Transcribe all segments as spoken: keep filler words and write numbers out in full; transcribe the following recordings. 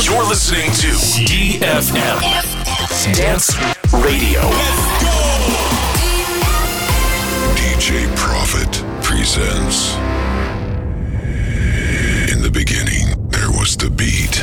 You're listening to ди эф эм Dance Radio. ди джей Profit presents. In the beginning, there was the beat.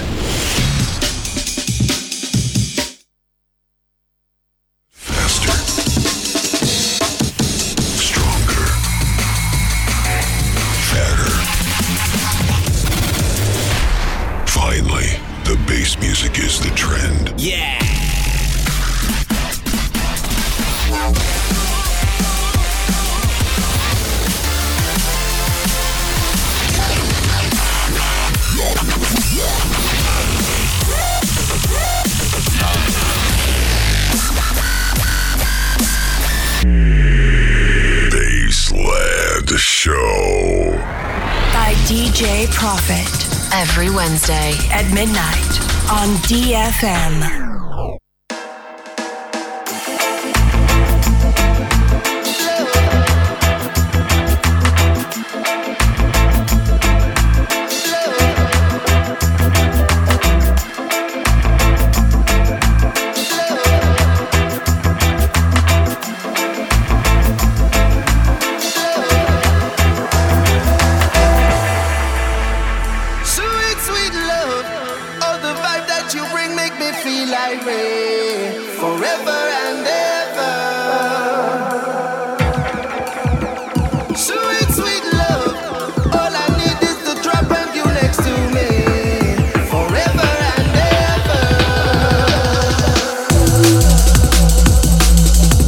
ди джей Profit every Wednesday at midnight on ди эф эм.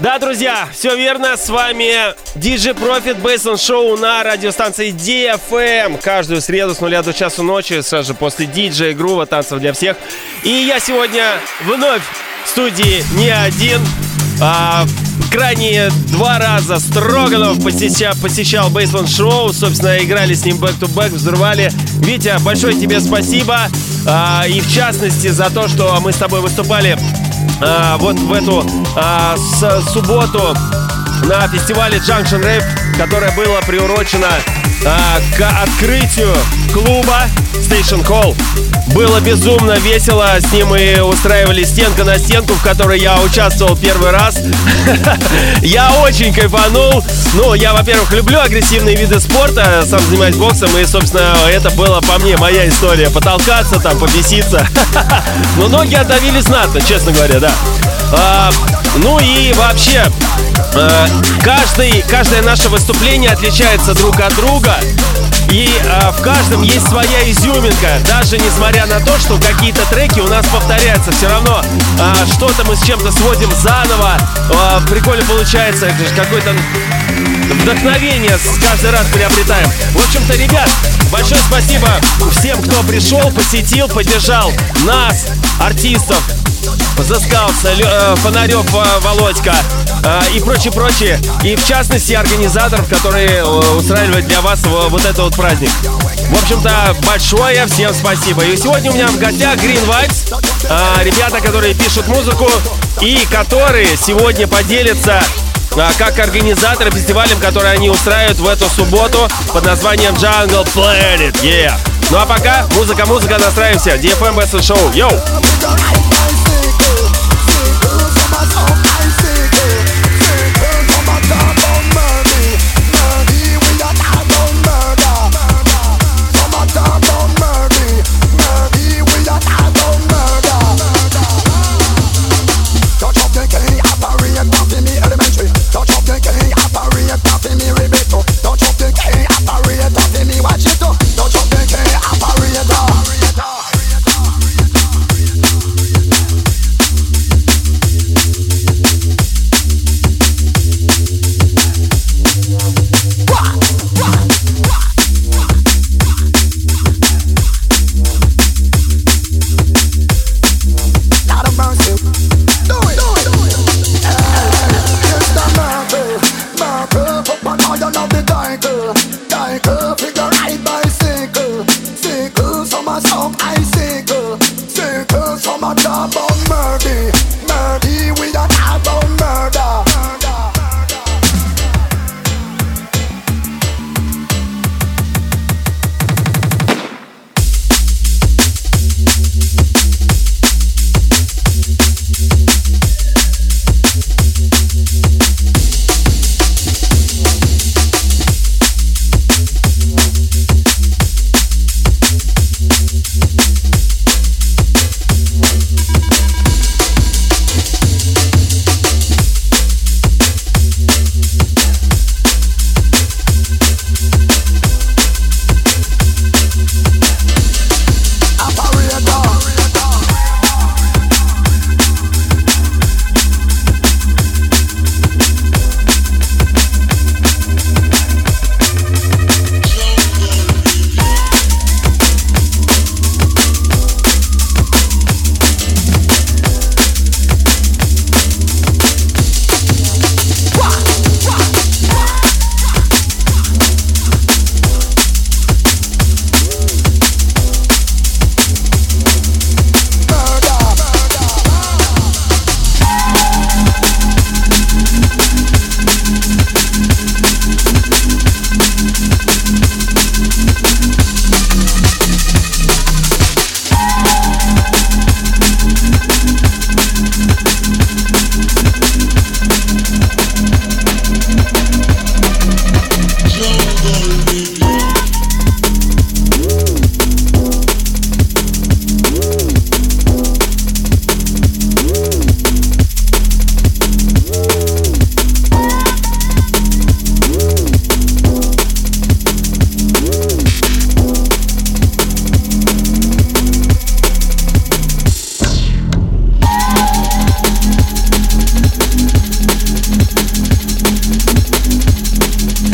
Да, друзья, все верно, с вами ди джей Profit, Bassland Show на радиостанции ди эф эм. Каждую среду с нуля до часу ночи, сразу же после ди джей Groove, танцев для всех. И я сегодня вновь в студии не один, а крайне два раза Строганов посещал, посещал Bassland Show, собственно, играли с ним бэк-ту-бэк, взрывали. Витя, большое тебе спасибо, а, и в частности за то, что мы с тобой выступали а, вот в эту а, с, субботу на фестивале Junction Ray, которое было приурочено а, к открытию клуба Station Hall. Было безумно весело, с ним и устраивали стенка на стенку, в которой я участвовал первый раз. Я очень кайфанул. Ну, я, во-первых, люблю агрессивные виды спорта, сам занимаюсь боксом, и, собственно, это было по мне моя история. Потолкаться там, побеситься. Но ноги отдавили знатно, честно говоря, да. А, ну и вообще, а, каждый, каждое наше выступление отличается друг от друга. И а, в каждом есть своя изюминка. Даже несмотря на то, что какие-то треки у нас повторяются, все равно а, что-то мы с чем-то сводим заново. а, Прикольно получается, какое-то вдохновение каждый раз приобретаем. В общем-то, ребят, большое спасибо всем, кто пришел, посетил, поддержал нас, артистов. Заскался, Фонарев, Володька и прочие-прочие. И в частности организаторов, которые устраивают для вас вот этот вот праздник. В общем-то, большое всем спасибо. И сегодня у меня в гостях Green Vibes, ребята, которые пишут музыку и которые сегодня поделятся как организаторы фестивалем, который они устраивают в эту субботу под названием Jungle Planet. Yeah. Ну а пока музыка-музыка, настраиваемся. ди эф эм Bassland Show. Йоу!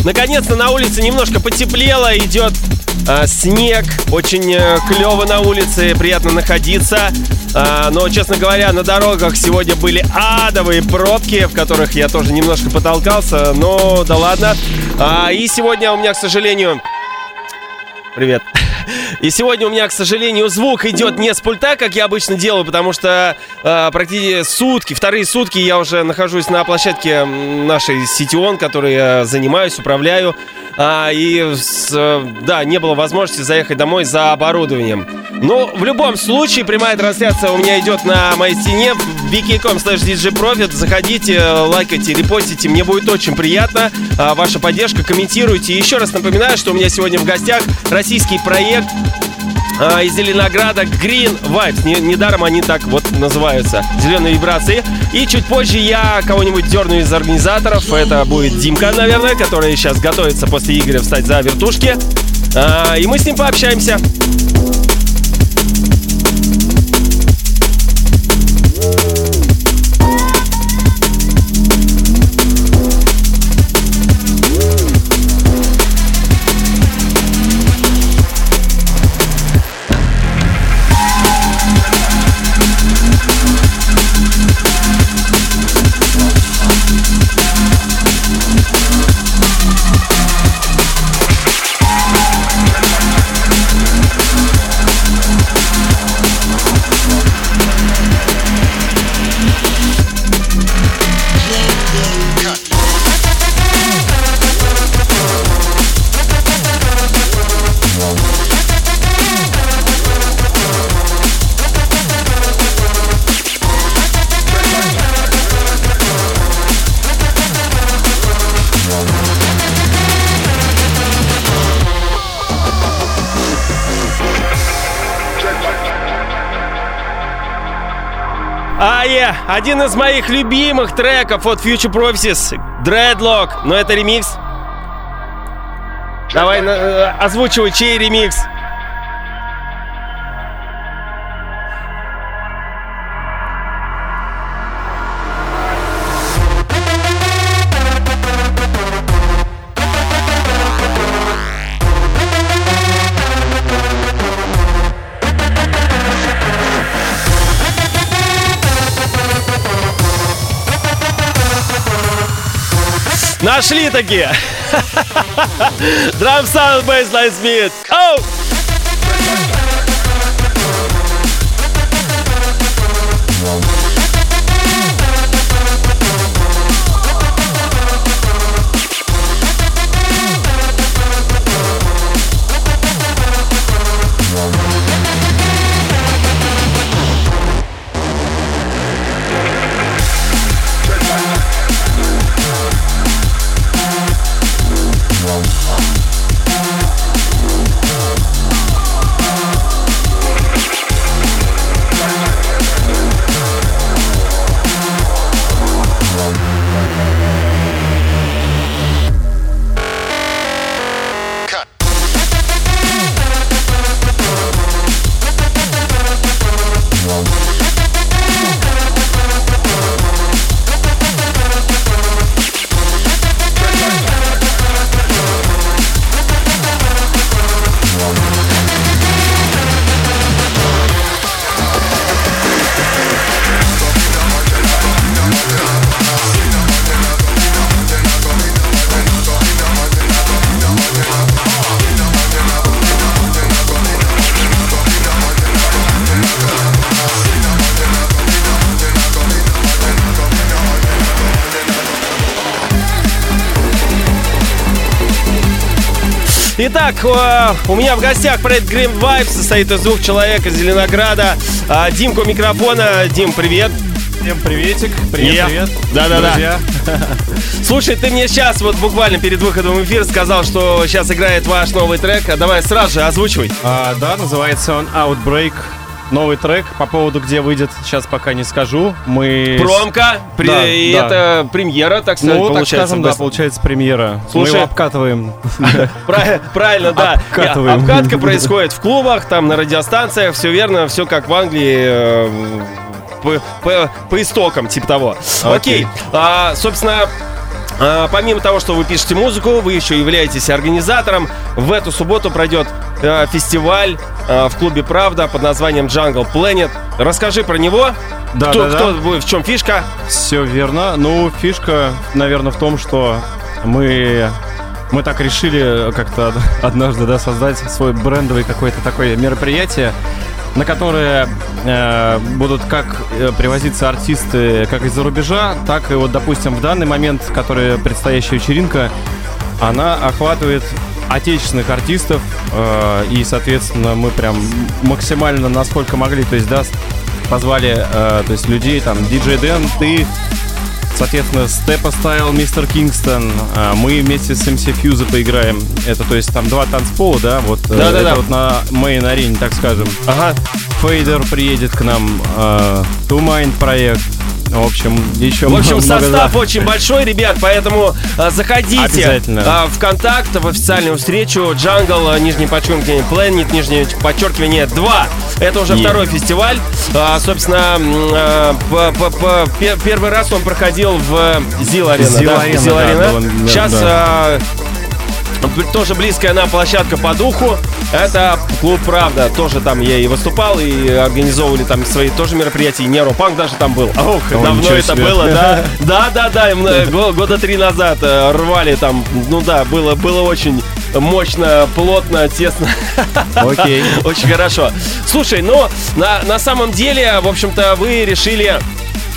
Наконец-то на улице немножко потеплело, идет э, снег, очень э, клево на улице, приятно находиться. Э, но, честно говоря, на дорогах сегодня были адовые пробки, в которых я тоже немножко потолкался, но да ладно. Э, и сегодня у меня, к сожалению... Привет. И сегодня у меня, к сожалению, звук идет не с пульта, как я обычно делаю, потому что э, практически сутки, вторые сутки я уже нахожусь на площадке нашей сетион, которой я занимаюсь, управляю. А, и, с, да, не было возможности заехать домой за оборудованием. Но в любом случае, прямая трансляция у меня идет на моей стене вики точка ком слэш диджей профит. Заходите, лайкайте, репостите, мне будет очень приятно. А, ваша поддержка, комментируйте. И еще раз напоминаю, что у меня сегодня в гостях российский проект а, из Зеленограда Green Vibes. Не, недаром они так вот называются, зеленые вибрации. И чуть позже я кого-нибудь дерну из организаторов. Это будет Димка, наверное, который сейчас готовится после Игоря встать за вертушки. А, и мы с ним пообщаемся. Один из моих любимых треков от Future Prophecies, Dreadlock, но это ремикс. Давай, на- озвучивай, чей ремикс. Нашли такие! Drumsound Bassline Smith! Оу! Итак, у меня в гостях проект Green Vibes, состоит из двух человек из Зеленограда. Димку микрофона. Дим, привет. Всем приветик. Привет, yeah. привет. Да-да-да. Слушай, ты мне сейчас вот буквально перед выходом в эфир сказал, что сейчас играет ваш новый трек. Давай сразу же озвучивай. А, да, называется он Outbreak. Новый трек, по поводу где выйдет, сейчас пока не скажу. Мы... Промка, при... да, и да. это премьера, так сказать, ну, получается. Ну, так скажем, да, получается премьера. Слушай, мы его обкатываем. Правильно, да. Обкатываем. Обкатка происходит в клубах, там на радиостанциях, все верно, все как в Англии, по истокам, типа того. Окей, собственно... Помимо того, что вы пишете музыку, вы еще являетесь организатором. В эту субботу пройдет э, фестиваль э, в клубе «Правда» под названием Jungle Planet. Расскажи про него. Да, кто, да, кто, да. В чем фишка? Все верно. Ну, фишка, наверное, в том, что мы мы так решили как-то однажды, да, создать свой брендовый какое-то такое мероприятие, на которые э, будут как э, привозиться артисты как из-за рубежа, так и вот, допустим, в данный момент, которая предстоящая вечеринка, она охватывает отечественных артистов, э, и, соответственно, мы прям максимально, насколько могли, то есть, да, позвали э, то есть людей, там, диджей Дэн, ты, соответственно, Степа Стайл, Мистер Кингстон, э, мы вместе с эм си Фьюза поиграем. Это, то есть, там два танцпола, да, вот, э, да, да, да. Вот на мейн-арене, так скажем. Ага. Фейдер приедет к нам, э, Two Mind проект. В общем, еще в общем, много, состав да. очень большой, ребят, поэтому а, заходите а, ВКонтакт в официальную встречу Jungle, нижнее подчеркивание, Planet, нижнее подчеркивание два. Это уже yeah. второй фестиваль. А, собственно, а, по, по, по, пер, первый раз он проходил в Зил-Арена. Да? Да, сейчас... Да. А, тоже близкая нам площадка по духу. Это клуб «Правда». Тоже там я и выступал, и организовывали там свои тоже мероприятия. И нейропанк даже там был. Ох, О, давно это себе. было, да. Да, да, да, года три назад рвали там. Ну да, было, было очень мощно, плотно, тесно. Окей. Очень хорошо. Слушай, ну, на, на самом деле, в общем-то, вы решили...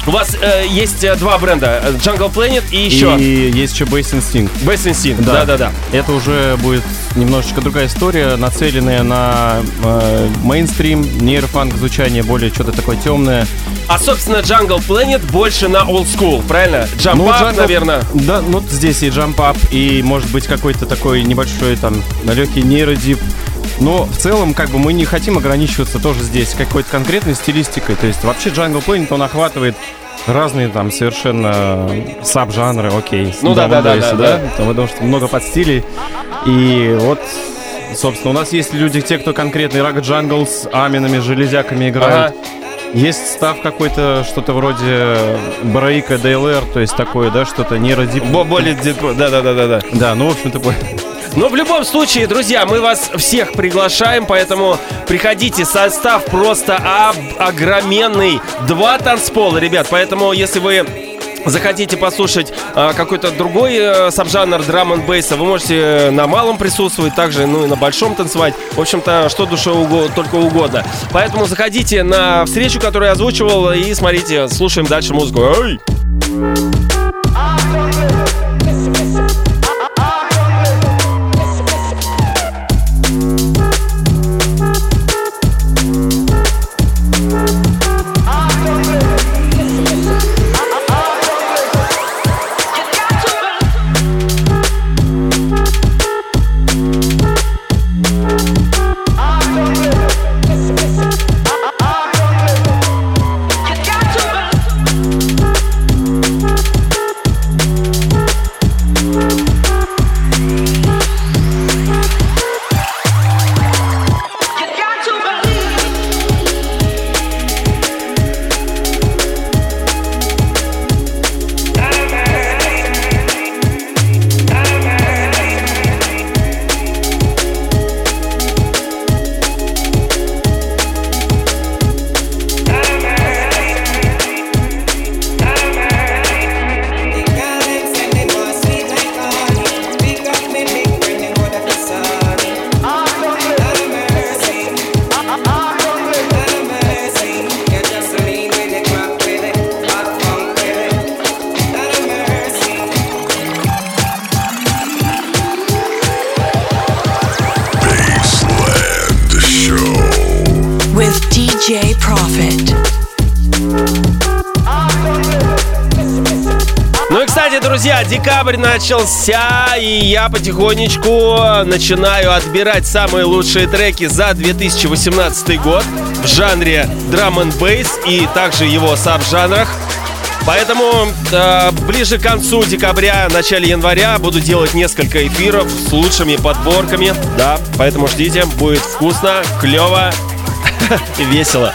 У вас э, есть э, два бренда, Jungle Planet и еще... И есть еще Bass Instinct. Bass Instinct, да-да-да. Это уже будет немножечко другая история, нацеленная на э, мейнстрим, нейрофанк звучание, более что-то такое темное. А, собственно, Jungle Planet больше на old school, правильно? Jump ну, Up, Jungle, наверное. Да, ну здесь и Jump Up, и может быть какой-то такой небольшой там легкий нейродип. Но в целом, как бы, мы не хотим ограничиваться тоже здесь какой-то конкретной стилистикой. То есть вообще Jungle Planet, он охватывает разные там совершенно саб-жанры, окей. Ну да-да-да, да, да, да. Потому что много подстилей. И вот, собственно, у нас есть люди, те, кто конкретный рок-джангл с аминами, железяками играют. Ага. Есть став какой-то, что-то вроде брейка, ди эл эр, то есть такое, да, что-то нейродип. Более дип, да-да-да-да. Да, ну в общем-то... Но в любом случае, друзья, мы вас всех приглашаем, поэтому приходите, состав просто об- огроменный. Два танцпола, ребят, поэтому если вы захотите послушать а, какой-то другой а, саб-жанр драм-н-бейса, вы можете на малом присутствовать, также, ну и на большом танцевать. В общем-то, что душе угодно, только угодно. Поэтому заходите на встречу, которую я озвучивал, и смотрите, слушаем дальше музыку. Эй! Декабрь начался, и я потихонечку начинаю отбирать самые лучшие треки за две тысячи восемнадцатый год в жанре drum and bass и также его саб-жанрах. Поэтому э, ближе к концу декабря, начале января буду делать несколько эфиров с лучшими подборками. Да, поэтому ждите, будет вкусно, клево и весело.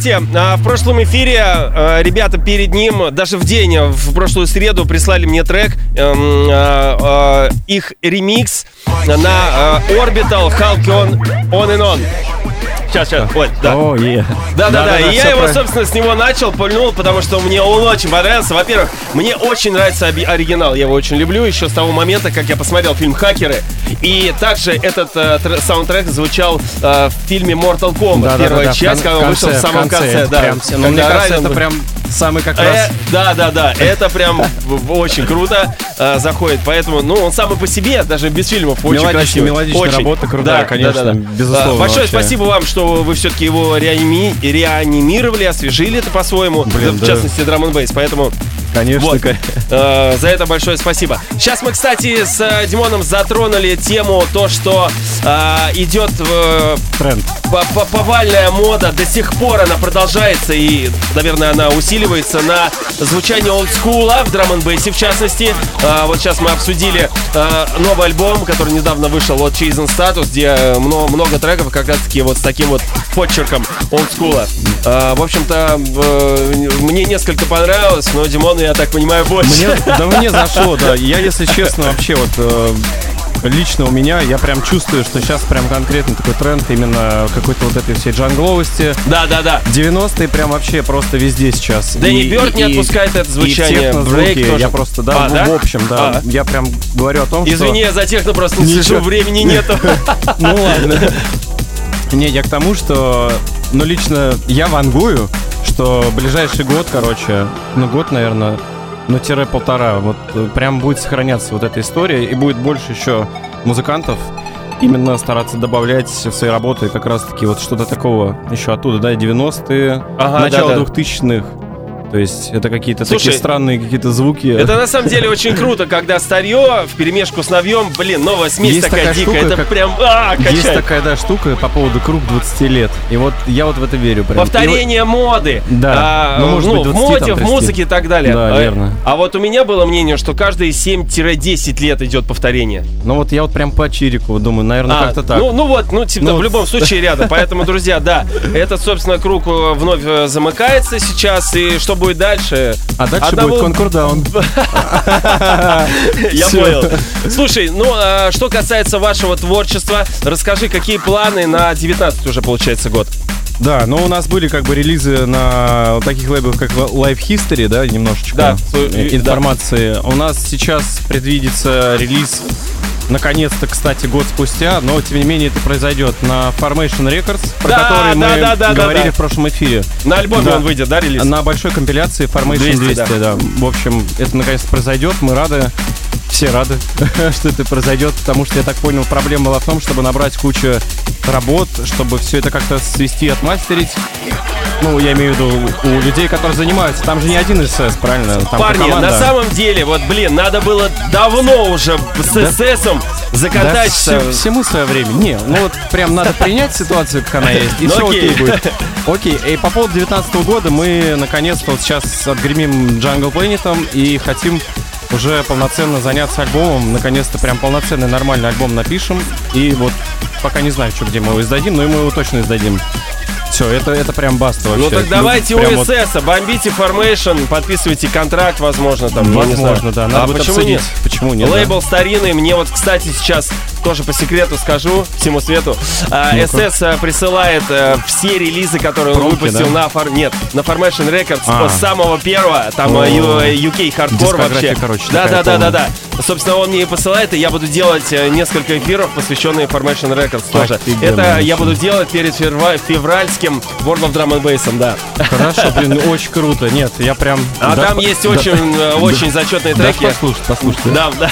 Кстати, в прошлом эфире ребята перед ним, даже в день, в прошлую среду прислали мне трек, их ремикс на Orbital, Halcyon, On and On. Сейчас, сейчас, вот, да. Oh, yeah. Да, да, да, да, да, и я его, про... собственно, с него начал, пульнул, потому что мне он очень понравился. Во-первых, мне очень нравится оригинал, я его очень люблю, еще с того момента, как я посмотрел фильм «Хакеры». И также этот э, тр- саундтрек звучал э, в фильме «Мортал Комбат», да, первая да, да, часть, кон- когда он вышел в самом конце. конце да. Прям, ну, мне кажется, это был... прям самый как раз... Э, да, да, да, это прям очень круто э, заходит, поэтому, ну, он сам и по себе, даже без фильмов, очень красивый. Мелодичная очень. работа крутая, да, конечно, да, да, да. безусловно. Большое вообще. спасибо вам, что вы все-таки его реани... реанимировали, освежили это по-своему, Блин, в да. частности, Drum энд Bass, поэтому... Конечно. Вот. Э, за это большое спасибо. Сейчас мы, кстати, с э, Димоном затронули тему, то, что э, идет э, тренд. Повальная мода, до сих пор она продолжается и, наверное, она усиливается на звучание олдскула в Drum энд Bass, в частности. Э, вот сейчас мы обсудили э, новый альбом, который недавно вышел от Chase and Status, где много, много треков как раз-таки вот с таким вот подчерком олдскула. Э, в общем-то, э, мне несколько понравилось, но Димон, я так понимаю, больше. Мне, да мне зашло, да. Я, если честно, вообще вот э, лично у меня, я прям чувствую, что сейчас прям конкретно такой тренд именно какой-то вот этой всей джангловости. Да, да, да. девяностые прям вообще просто везде сейчас. Да и Бёрд не отпускает это звучание. И технозвуки, тоже... я просто, да, а, в, да? в общем, да, а. я прям говорю о том, Извини, что... Извини, я за техно просто не слышу, времени нету. Ну ладно. Не, я к тому, что, ну лично я вангую, что ближайший год, короче, ну год, наверное, ну тире полтора, вот прям будет сохраняться вот эта история, и будет больше еще музыкантов именно стараться добавлять в свои работы как раз-таки вот что-то такого еще оттуда, да, девяностые, ага, начало да, да. двухтысячных. То есть это какие-то Слушай, такие странные какие-то звуки. Это на самом деле очень круто, когда старье вперемешку с новьем, блин, новая смесь есть такая, такая штука, дикая, это как... прям а, качает. Есть такая, да, штука по поводу круг двадцати лет. И вот я вот в это верю прям. Повторение и моды. Да, а, ну, может ну, быть, двадцать, в моде, там, в музыке и так далее. Да, а, верно. А вот у меня было мнение, что каждые семь-десять лет идет повторение. Ну вот я вот прям по Чирику думаю, наверное, а, как-то так. Ну, ну вот, ну типа ну, в вот. любом случае рядом. Поэтому, друзья, да, этот, собственно, круг вновь замыкается сейчас, и чтобы будет дальше. А дальше Одного... будет конкурдаун. Я понял. Слушай, ну, а, что касается вашего творчества, расскажи, какие планы на девятнадцатый уже, получается, год? Да, но ну, у нас были как бы релизы на таких лейблах, как Live History, да, немножечко да, информации. Да. У нас сейчас предвидится релиз, наконец-то, кстати, год спустя, но, тем не менее, это произойдет на Formation Records, про да, который да, мы да, да, говорили да. в прошлом эфире. На альбоме да. он выйдет, да, релиз? На большой компиляции Formation двести, двести да. да. В общем, это, наконец-то, произойдет, мы рады. Все рады, что это произойдет, потому что, я так понял, проблема была в том, чтобы набрать кучу работ, чтобы все это как-то свести, отмастерить. Ну, я имею в виду у людей, которые занимаются. Там же не один СС, правильно? Там Парни, на самом деле, вот, блин, надо было давно уже с ССом да? закатать... Да, все, всему свое время. Не, ну вот прям надо принять ситуацию, как она есть, и все окей будет. Окей, и по поводу девятнадцатого года мы, наконец-то, вот сейчас отгремим Jungle Planet и хотим... уже полноценно заняться альбомом. Наконец-то прям полноценный нормальный альбом напишем. И вот пока не знаю, что, где мы его издадим, но мы его точно издадим. Все, это, это прям баста вообще. Ну так давайте ну, у СС, вот... бомбите Formation, подписывайте контракт, возможно, там. Возможно, да, надо а будет обсудить. Нет? Почему нет? Лейбл да. старинный, мне вот, кстати, сейчас тоже по секрету скажу, всему свету. Ну-ка. СС присылает все релизы, которые Промки, он выпустил да? на, фор... нет, на Formation Records а. с самого первого, там О. ю кей хардкор вообще. Короче, да, да, да, да, да. Собственно, он мне и посылает, и я буду делать несколько эфиров, посвященных Formation Records так, тоже. Это я буду делать перед февраль, февральским World of Drum энд Bass, да. Хорошо, блин, очень круто. Нет, я прям... А да, там по... есть очень, да, очень да, зачетные да, треки. Послушай, послушай. Да, да.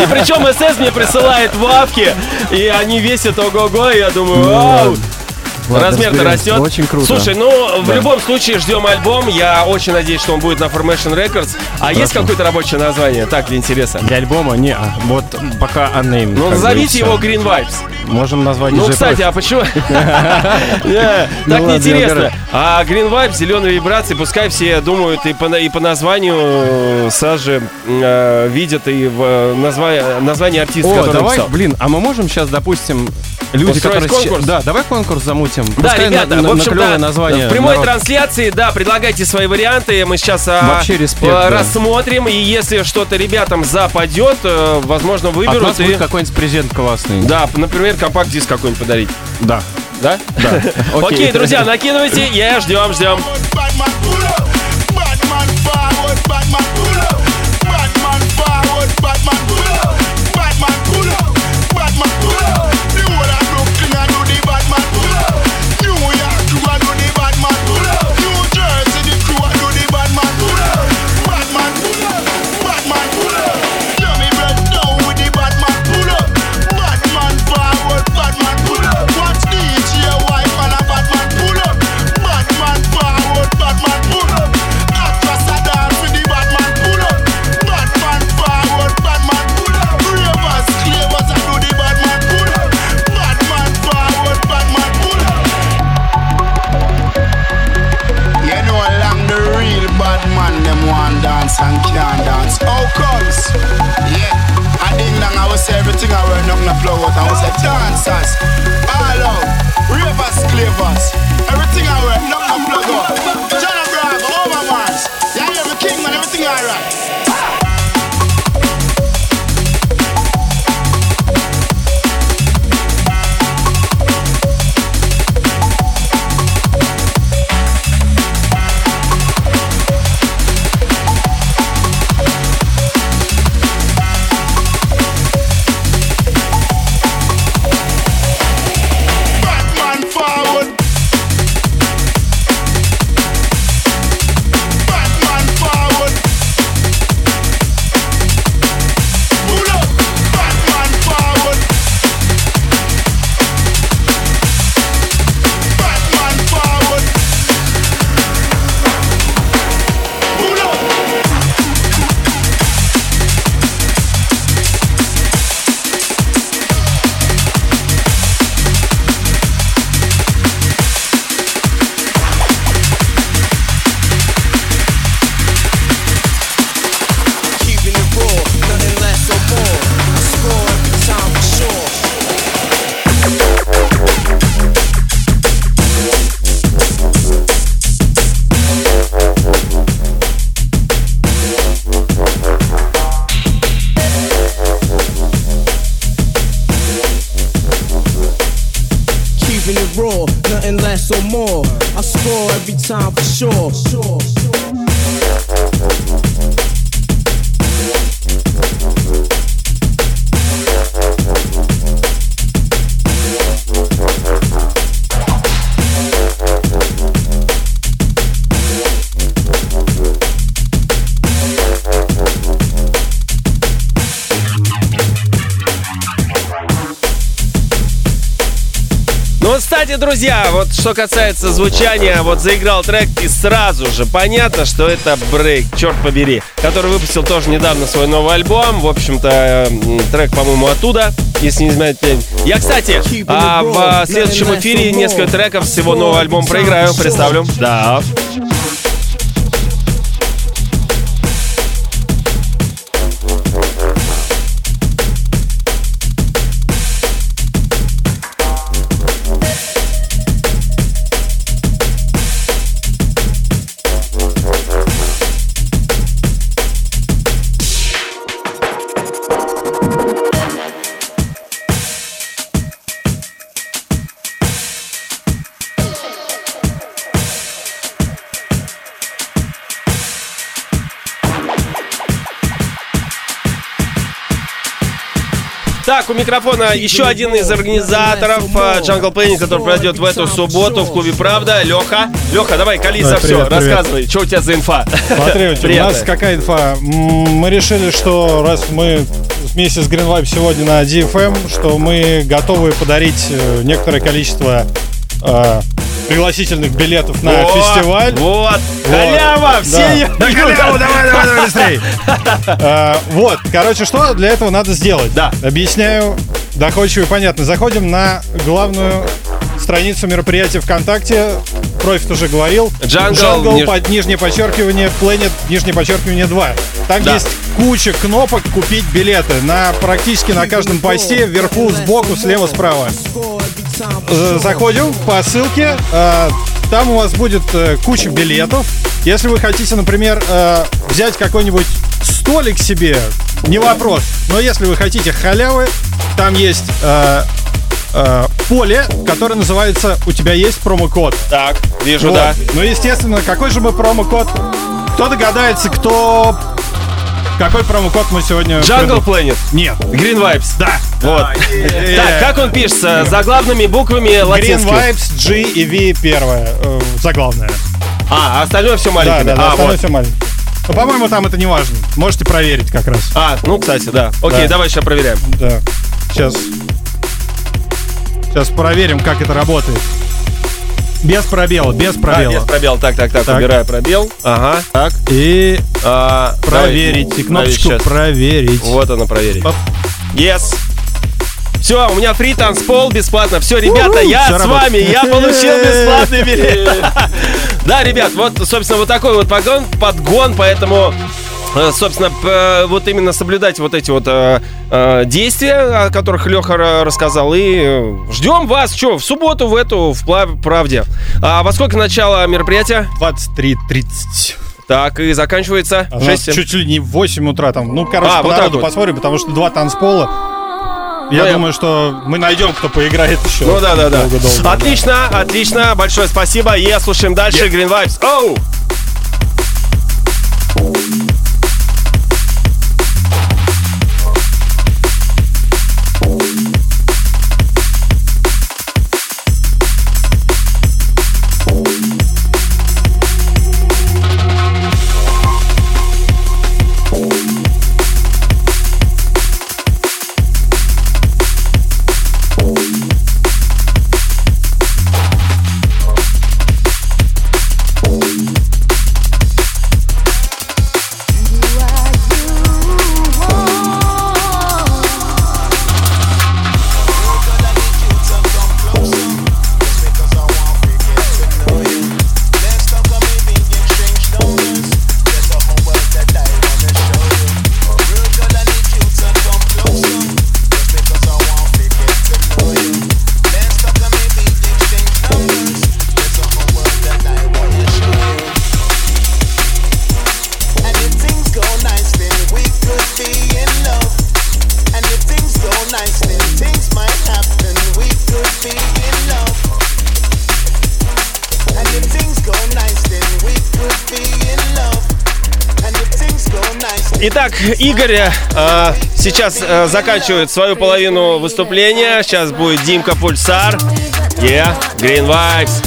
И причем СС мне присылает вавки, и они весят ого-го, и я думаю, вау. Ладно, размер-то растет. Очень круто. Слушай, ну, в да. любом случае ждем альбом. Я очень надеюсь, что он будет на Formation Records. А Хорошо. есть какое-то рабочее название? Так, для интереса. Для альбома? Не, вот пока unnamed. Ну, назовите его Green Vibes. Можем назвать ди джей. Ну, кстати, а почему? Так неинтересно. А Green Vibes, зеленые вибрации, пускай все думают и по названию Сажи видят и в названии артиста, который написал. Блин, а мы можем сейчас, допустим, люди, которые... конкурс. Да, давай конкурс замутим. Да, пускай, ребята, на, на, в общем-то, на в прямой народ. трансляции, да, предлагайте свои варианты, мы сейчас Вообще, респект, а, да. рассмотрим, и если что-то ребятам западет, возможно, выберут. От нас и... будет какой-нибудь презент классный. Да, например, компакт-диск какой-нибудь подарить. Да. Да? Да. Окей, друзья, накидывайте, я ждем, ждем. And can't dance. How comes? Yeah, I ding dong. I was everything I were knock the flow out. I was a dancers, all out, ravers, clavers. Everything I were knock the flow out. John Abraham, Overmars, yeah, every king and everything I write. Time for sure. sure. Кстати, друзья, вот что касается звучания, вот заиграл трек, и сразу же понятно, что это Брейк, черт побери, который выпустил тоже недавно свой новый альбом. В общем-то, трек, по-моему, оттуда, если не знаю. Я, кстати, в следующем эфире несколько треков с его нового альбома проиграю, представлю. Да. У микрофона еще один из организаторов Jungle Planet, который пройдет в эту субботу в клубе «Правда». Леха, Леха, давай, колись, да, все, привет. Рассказывай, что у тебя за инфа. Смотри, у нас какая инфа. Мы решили, что раз мы вместе с Green Vibe сегодня на ди эф эм, что мы готовы подарить некоторое количество э, пригласительных билетов на вот, фестиваль. Вот, халява, вот, все. Да. Халяву, давай, давай, давай, быстрей. а, вот, короче, что для этого надо сделать? Да. Объясняю доходчиво и понятно. Заходим на главную страницу мероприятия ВКонтакте. Профит уже говорил. Jungle ниж... под нижнее подчеркивание Planet, нижнее подчеркивание два. Там да. есть куча кнопок купить билеты. На практически на каждом посте вверху, сбоку, слева, справа. Заходим по ссылке. Там у вас будет куча билетов. Если вы хотите, например, взять какой-нибудь столик себе, не вопрос. Но если вы хотите халявы, там есть поле, которое называется «У тебя есть промокод». Так, вижу, вот. Да. Ну, естественно, какой же мы промокод? Кто догадается, кто... Какой промокод мы сегодня... Jungle Planet. Нет. Green Vibes. Да. Вот. Yeah. Так, как он пишется? Заглавными буквами латинских. Green Vibes, G и V первое. Заглавное. А, остальное все маленькое. Да, да, да, а, остальное вот. все маленькое. Ну, по-моему, там это не важно. Можете проверить как раз. А, ну, кстати, да. Окей, да. Давай сейчас проверяем. Да. Сейчас... Сейчас проверим, как это работает. Без пробела, без пробела. А, без пробела. Так, так, так, так. Убираю пробел. Ага. Так. И а, проверить. Давай, и кнопочку проверить, проверить. Вот она, проверить. Оп. Yes. Все, у меня фри танцпол, бесплатно. Все, ребята, У-у-у, я все с работает. вами. Я получил бесплатный билет. Да, ребят, вот, собственно, вот такой вот подгон, подгон, поэтому... Собственно, вот именно соблюдать вот эти вот э, действия, о которых Леха рассказал. И ждем вас, что, в субботу, в эту, в правде. А во сколько начало мероприятия? двадцать три тридцать. Так, и заканчивается а шесть чуть ли не в восемь утра там. Ну, короче, а, по вот народу вот. посмотрим, потому что два танцпола. Я ну, думаю, что мы найдем, кто поиграет еще. Ну да, да, да. Отлично, да. отлично, большое спасибо. И слушаем дальше yeah. Green Vibes. Оу! Итак, Игорь э, сейчас э, заканчивает свою половину выступления. Сейчас будет Димка Пульсар. Yeah, Green Vibes.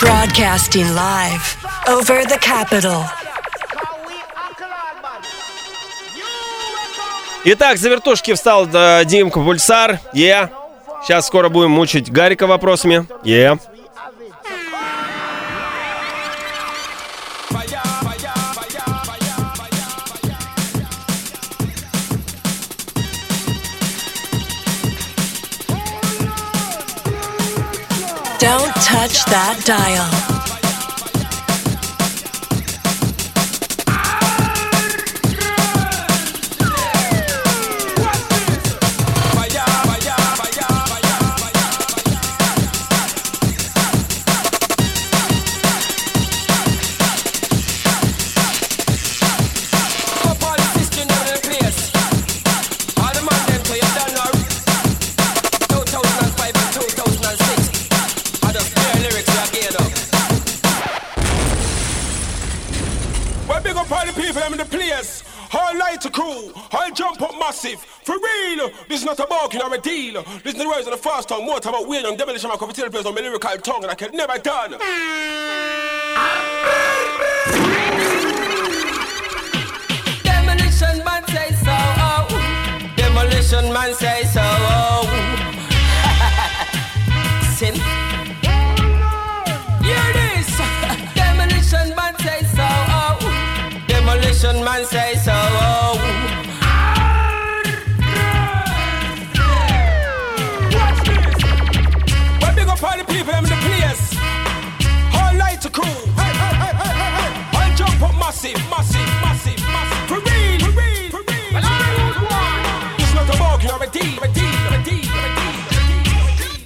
Broadcasting live over the capital. Итак, за вертушки встал Димка Пульсар. Я yeah. Сейчас скоро будем мучить Гарика вопросами. Е. Yeah. Don't touch that dial. Listen to the words of the fast tongue, more time about win and demolition. My competitive players on my lyrical tongue, and I can never done. Demolition man say so. Oh. Demolition man say so. Oh. Sin. Hear this. Demolition man say so. Oh. Demolition man say so. Oh. Massive, massive, massive, massive. For real, for real, for real. And I don't want. It's not a bargain or a deal, a deal, a deal, a deal.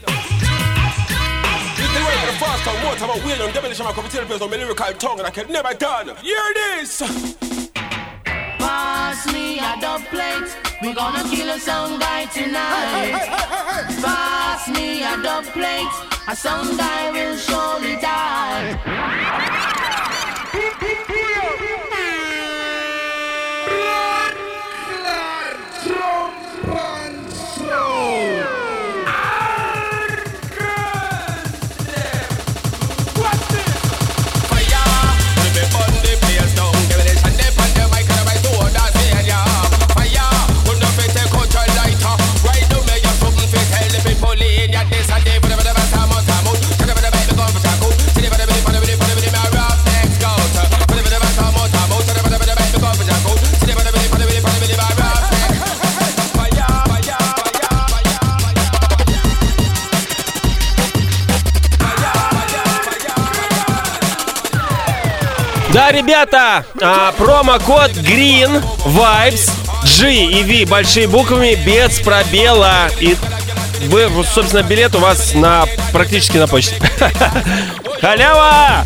It's the way of the fast and water, but will and demolition my competitive players on my lyrical tongue, and I can never done. Hear this. Pass me a dub plate. We're gonna kill a sound guy tonight. Pass me a dub plate. A sound guy will surely die. Да, ребята, а, промокод Green Vibes, G и V большими буквами, без пробела. И вы, собственно, билет у вас на практически на почте. Халява!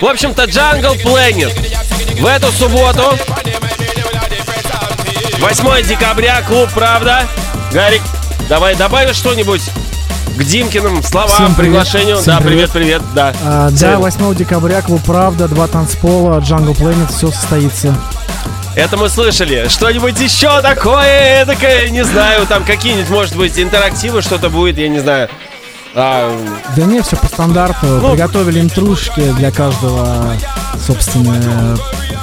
В общем-то, Jungle Planet в эту субботу, восьмого декабря, клуб «Правда». Гарик, давай добавишь что-нибудь? К Димкиным словам, приглашению. Всем да, привет-привет. Да. А, да, восьмого декабря, клуб «Правда», два танцпола, Jungle Planet, все состоится. Это мы слышали. Что-нибудь еще такое, такое, не знаю, там какие-нибудь, может быть, интерактивы, что-то будет, я не знаю. А... Да не, все по стандарту. Ну, приготовили им трушки для каждого, собственно.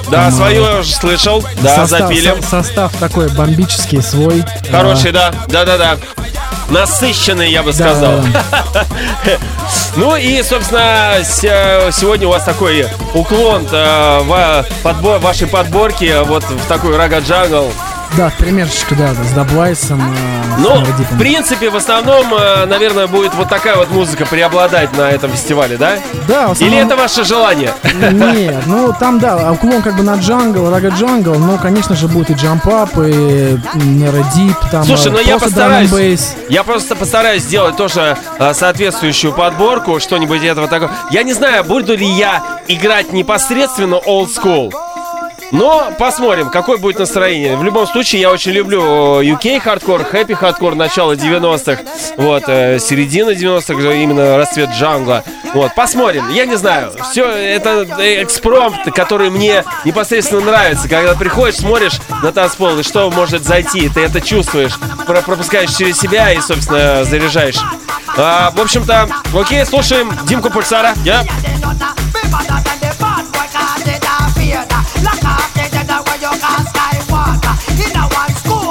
Да, там, свою я уже слышал, да, состав, запилим. Со- состав такой бомбический, свой. Хороший, да, да-да-да. Насыщенный, я бы сказал. Да. Ну и, собственно, сегодня у вас такой уклон в подбор, вашей подборке вот в такой рага-джангл. Да, примерчик, да, с даблайсом. Ну, в принципе, в основном, наверное, будет вот такая вот музыка преобладать на этом фестивале, да? Да, в основном... Или это ваше желание? Нет, ну там, да, уклон как бы на джангл, рага-джангл. Но, конечно же, будет и джампап, и нейродип там. Слушай, ну я постараюсь Я просто постараюсь сделать тоже соответствующую подборку, что-нибудь этого такого. Я не знаю, буду ли я играть непосредственно old school, но посмотрим, какое будет настроение. В любом случае, я очень люблю ю кей хардкор, хэппи хардкор, начало девяностых, вот, середина девяностых, именно расцвет джангла. Вот, посмотрим, я не знаю. Все, это экспромт, который мне непосредственно нравится. Когда приходишь, смотришь на танцпол, и что может зайти, ты это чувствуешь, пропускаешь через себя и, собственно, заряжаешь. а, В общем-то, окей, слушаем Димку Пульсара. Я... Lock up the dead away, you can't sky water. In a one school.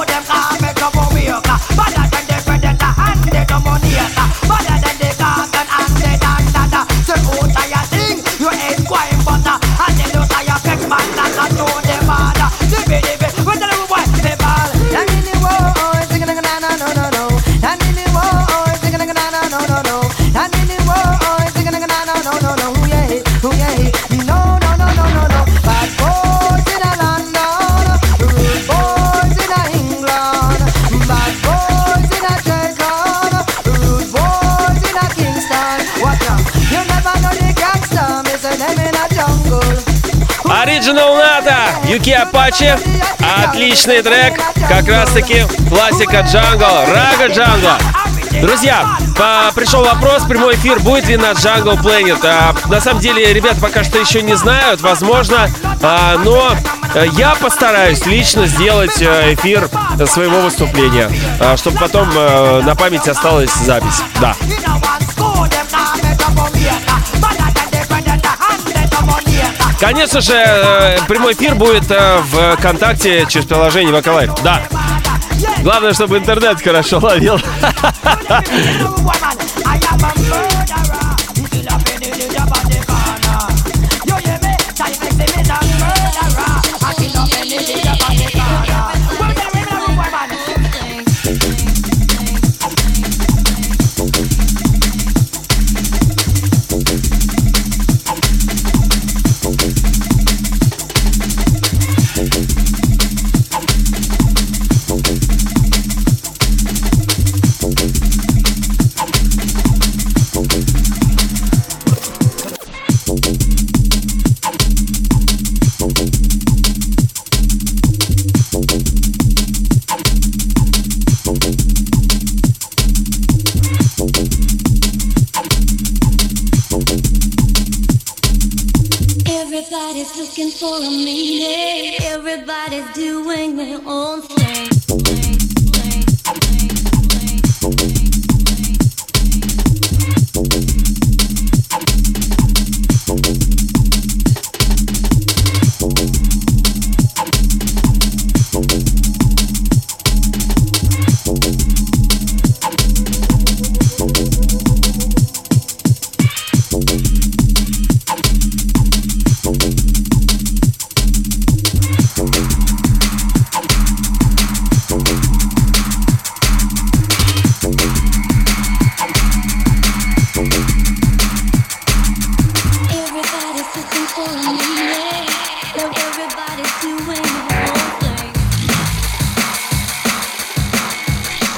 Original Nata, ю кей Apache. Отличный трек, как раз таки классика джангла, рага джангла. Друзья, пришел вопрос, прямой эфир будет ли на Jungle Planet. А, на самом деле, ребята пока что еще не знают, возможно, а, но я постараюсь лично сделать эфир своего выступления, а, чтобы потом а, на память осталась запись. Да. Конечно же, прямой эфир будет в ВКонтакте через приложение Вакалайф. Да. Главное, чтобы интернет хорошо ловил.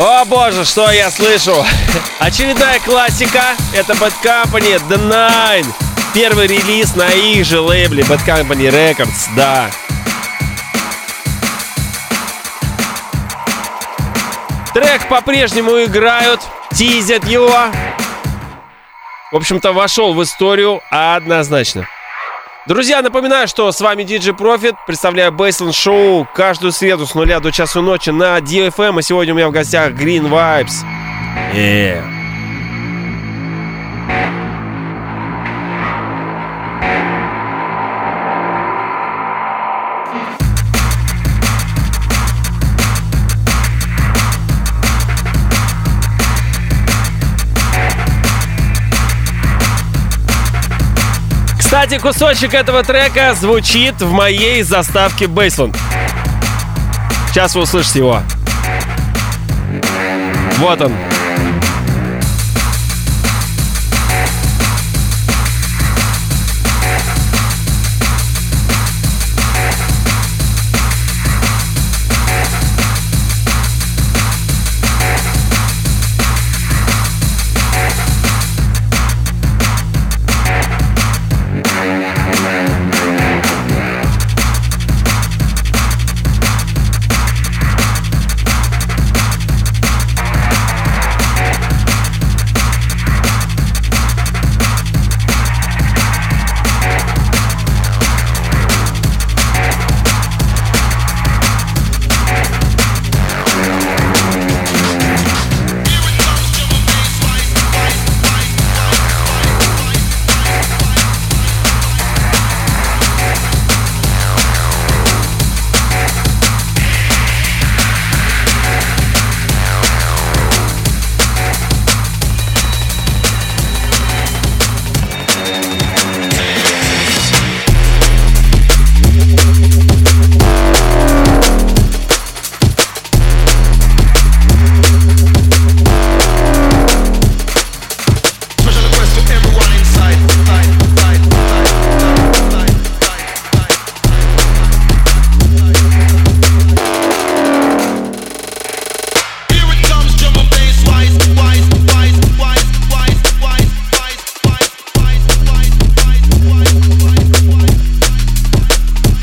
О боже, что я слышу! Очередная классика, это Bad Company, The Nine. Первый релиз на их же лейбле Bad Company Records, да. Трек по-прежнему играют, тизят его. В общем-то, вошел в историю однозначно. Друзья, напоминаю, что с вами ди джей Profit. Представляю Bassland Show каждую среду с нуля до часу ночи на ди эф эм. И сегодня у меня в гостях Green Vibes. Yeah. Кстати, кусочек этого трека звучит в моей заставке Bassland. Сейчас вы услышите его. Вот он.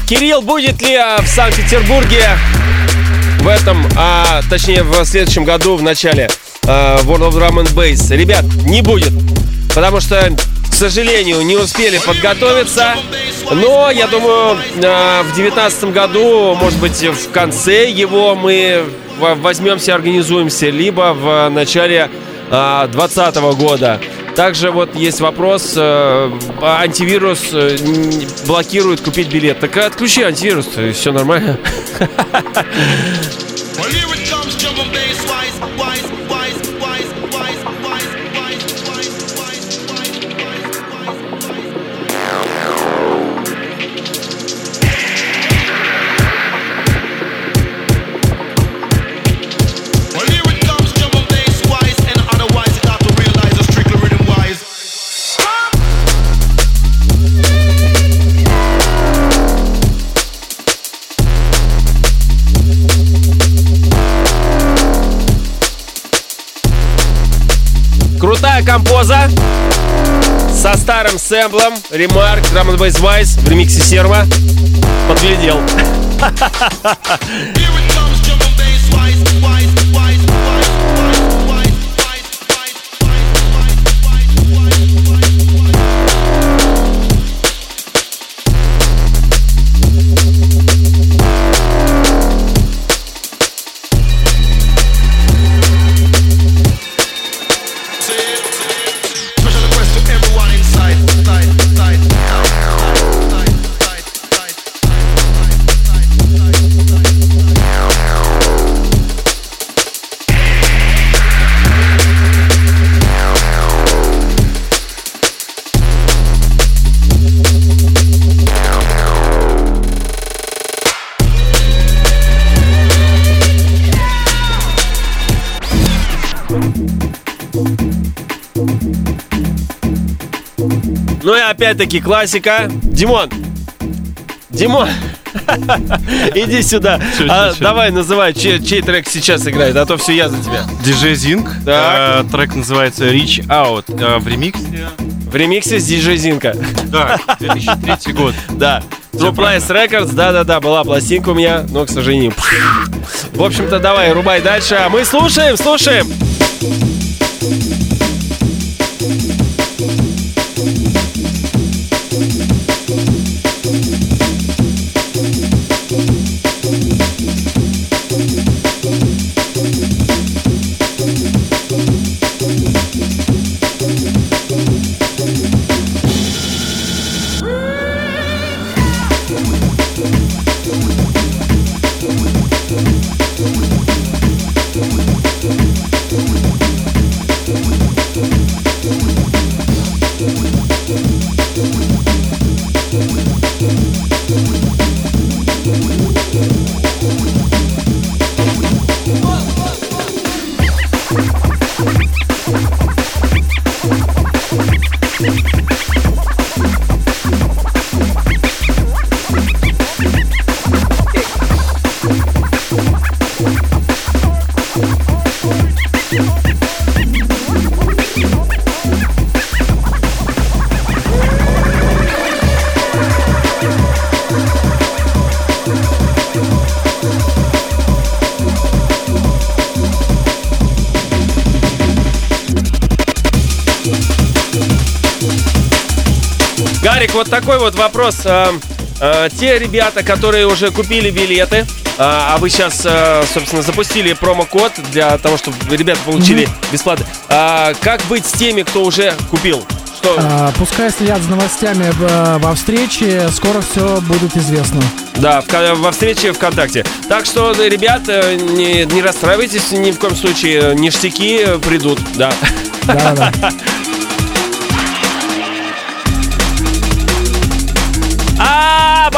Кирилл, будет ли в Санкт-Петербурге в этом, а, точнее в следующем году, в начале а, World of Drum and Bass? Ребят, не будет, потому что, к сожалению, не успели подготовиться. Но, я думаю, а, в девятнадцатом году, может быть, в конце его мы возьмемся, организуемся, либо в начале двадцатого года. Также вот есть вопрос, э, антивирус э, блокирует купить билет. Так отключи антивирус, и все нормально. Крутая композа со старым сэмплом Remark, Drum and Bass Wise в ремиксе Серва. Подглядел. Ну и опять-таки классика. Димон, Димон, иди сюда. Чё, а, чё, давай, чё? Называй, чей, чей трек сейчас играет, а то все я за тебя. ди джей Zinc. А, трек называется Reach Out. А, в ремиксе. В ремиксе с ди джей Zinc. Да, две тысячи третий год. Да. True Playaz Records, да-да-да, была пластинка у меня, но, к сожалению. В общем-то, давай, рубай дальше. А мы слушаем, слушаем. Вот такой вот вопрос. А, а, те ребята, которые уже купили билеты, а, а вы сейчас, а, собственно, запустили промокод для того, чтобы ребята получили mm-hmm. бесплатно. А, как быть с теми, кто уже купил? Что? А, пускай следят за новостями в, во встрече, скоро все будет известно. Да, в, во встрече ВКонтакте. Так что, ребята, не, не расстраивайтесь ни в коем случае, ништяки придут, да. Да, да.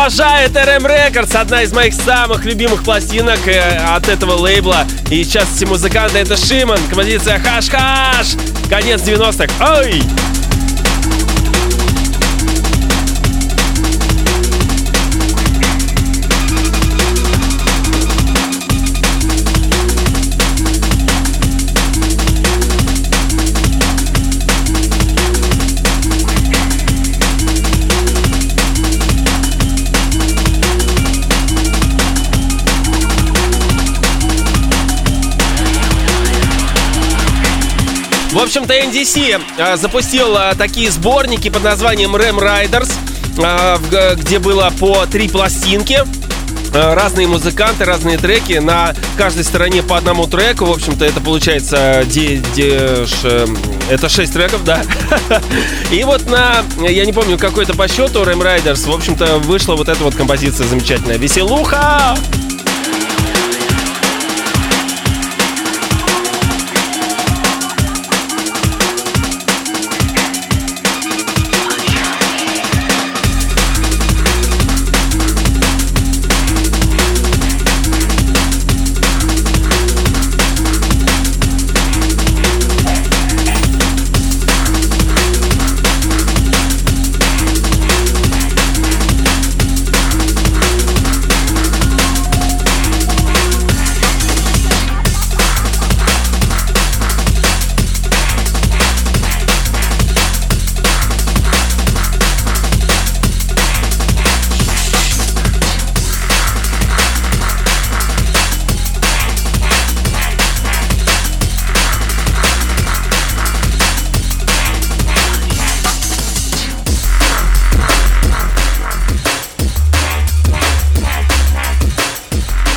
Обожает эр эм Records, одна из моих самых любимых пластинок от этого лейбла. И в частности музыканты — это Шиман, композиция «Хаш-хаш», конец девяностых. Ой! В общем-то, эн ди си э, запустил э, такие сборники под названием Ram Riders, э, где было по три пластинки. Разные музыканты, разные треки. На каждой стороне по одному треку. В общем-то, это получается де, де, ш, это шесть треков, да. И вот на, я не помню, какой-то по счету Ram Riders, в общем-то, вышла вот эта вот композиция замечательная. Веселуха!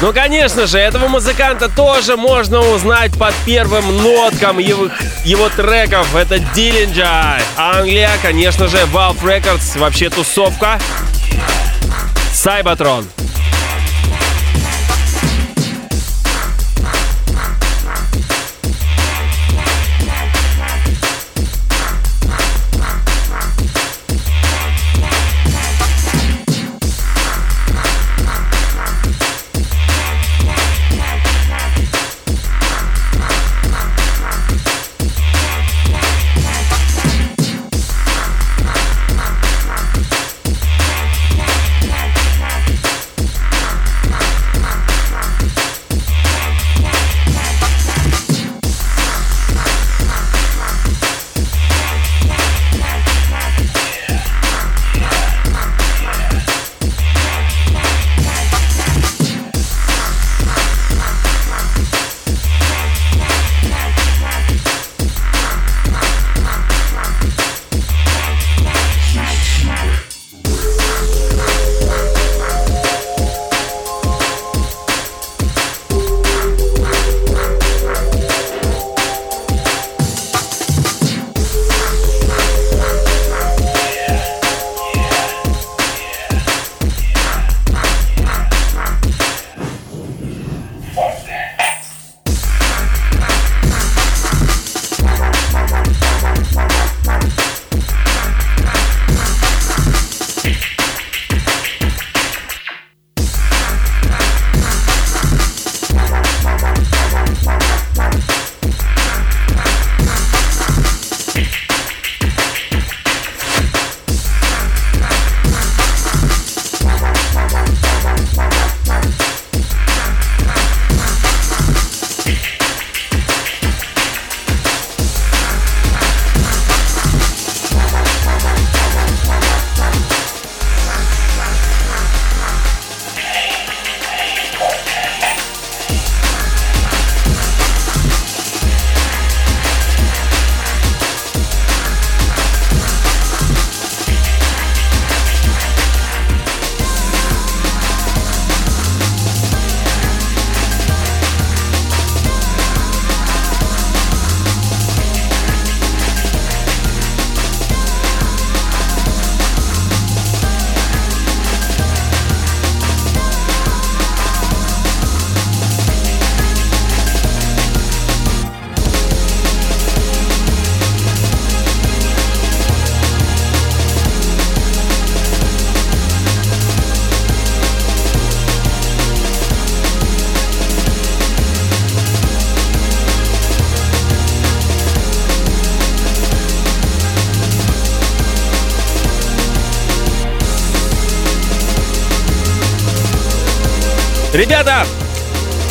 Ну, конечно же, этого музыканта тоже можно узнать под первым ноткам его, его треков. Это Диллинджа, Англия, конечно же, Valve Records, вообще тусовка, Сайбатрон. Ребята,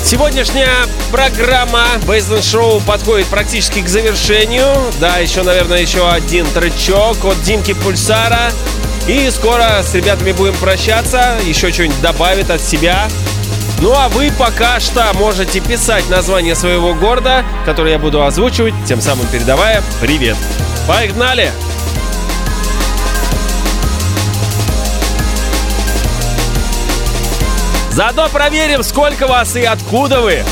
сегодняшняя программа Bassland Show подходит практически к завершению. Да, еще, наверное, еще один тречок от Димки Пульсара. И скоро с ребятами будем прощаться. Еще что-нибудь добавит от себя. Ну а вы пока что можете писать название своего города, который я буду озвучивать, тем самым передавая привет. Погнали! Заодно проверим, сколько вас и откуда вы.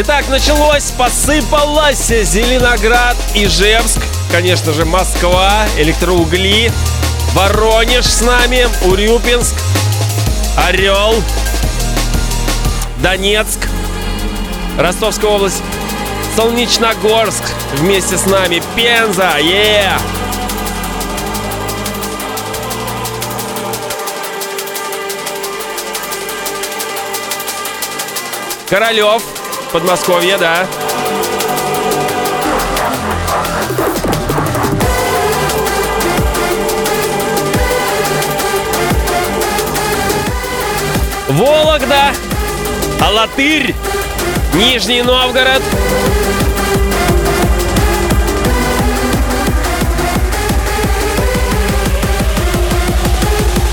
Итак, началось, посыпалось Зеленоград, Ижевск, конечно же, Москва, электроугли, Воронеж с нами, Урюпинск, Орел, Донецк, Ростовская область, Солнечногорск вместе с нами, Пенза, yeah! Королев, Подмосковье, да. Вологда, Алатырь, Нижний Новгород.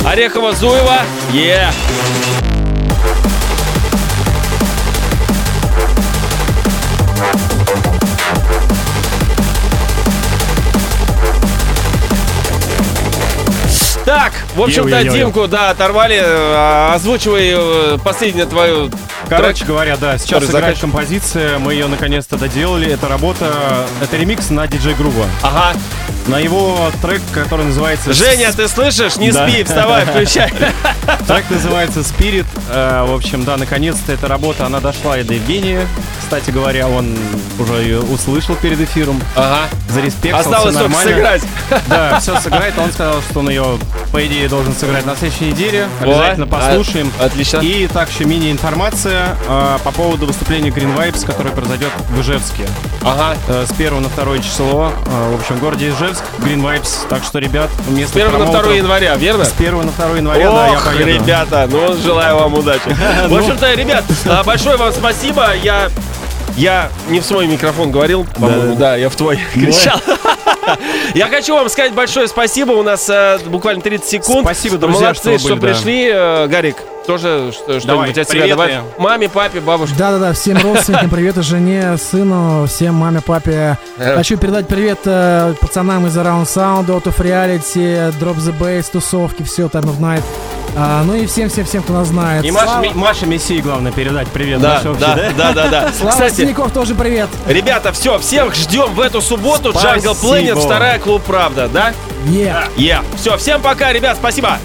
Орехово-Зуево, е. Yeah. Так, в общем-то, Димку, да, оторвали, озвучивай последнюю твою... Короче трек, говоря, да, сейчас играет композиция, мы ее наконец-то доделали, это работа, это ремикс на ди джей Groove. Ага. На его трек, который называется... Женя, ты слышишь? Не да. спи, вставай, включай. Трек называется Spirit, в общем, да, наконец-то эта работа, она дошла и до Евгения, кстати говоря, он уже ее услышал перед эфиром. Ага. Зареспектился, осталось только сыграть. Да, все сыграет, он сказал, что он ее, по идее, должен сыграть на следующей неделе, обязательно послушаем. Отлично. И так еще мини-информация по поводу выступления Green Vibes, которое произойдет в Ижевске. Ага. С первого на второе число, в общем, в городе Ижевск. Green Vibes, так что, ребят, с первого на второе января, верно? С первого на второе января, ох, да, я поеду. Ребята, ну, желаю вам удачи. В общем-то, ребят, большое вам спасибо. Я я не в свой микрофон говорил, по-моему, да, я в твой кричал. Я хочу вам сказать большое спасибо, у нас буквально тридцать секунд. Спасибо, друзья, молодцы, что пришли. Гарик, тоже что-нибудь от себя добавь. Маме, папе, бабушке. Да-да-да, всем родственникам, привет жене, сыну, всем маме, папе. Хочу передать привет пацанам из Around Sound, Out of Reality, Drop the Bass, тусовки, все, Time of Night. А, ну и всем-всем-всем, кто нас знает. И Маша, Слава... Маша Мессии, главное, передать привет. Да, да, вообще, да, да, да, да. Слава Синяков тоже привет. Ребята, все, всех ждем в эту субботу. Спасибо. Jungle Planet, вторая клуб «Правда», да? Yeah. Yeah. Все, всем пока, ребят, спасибо.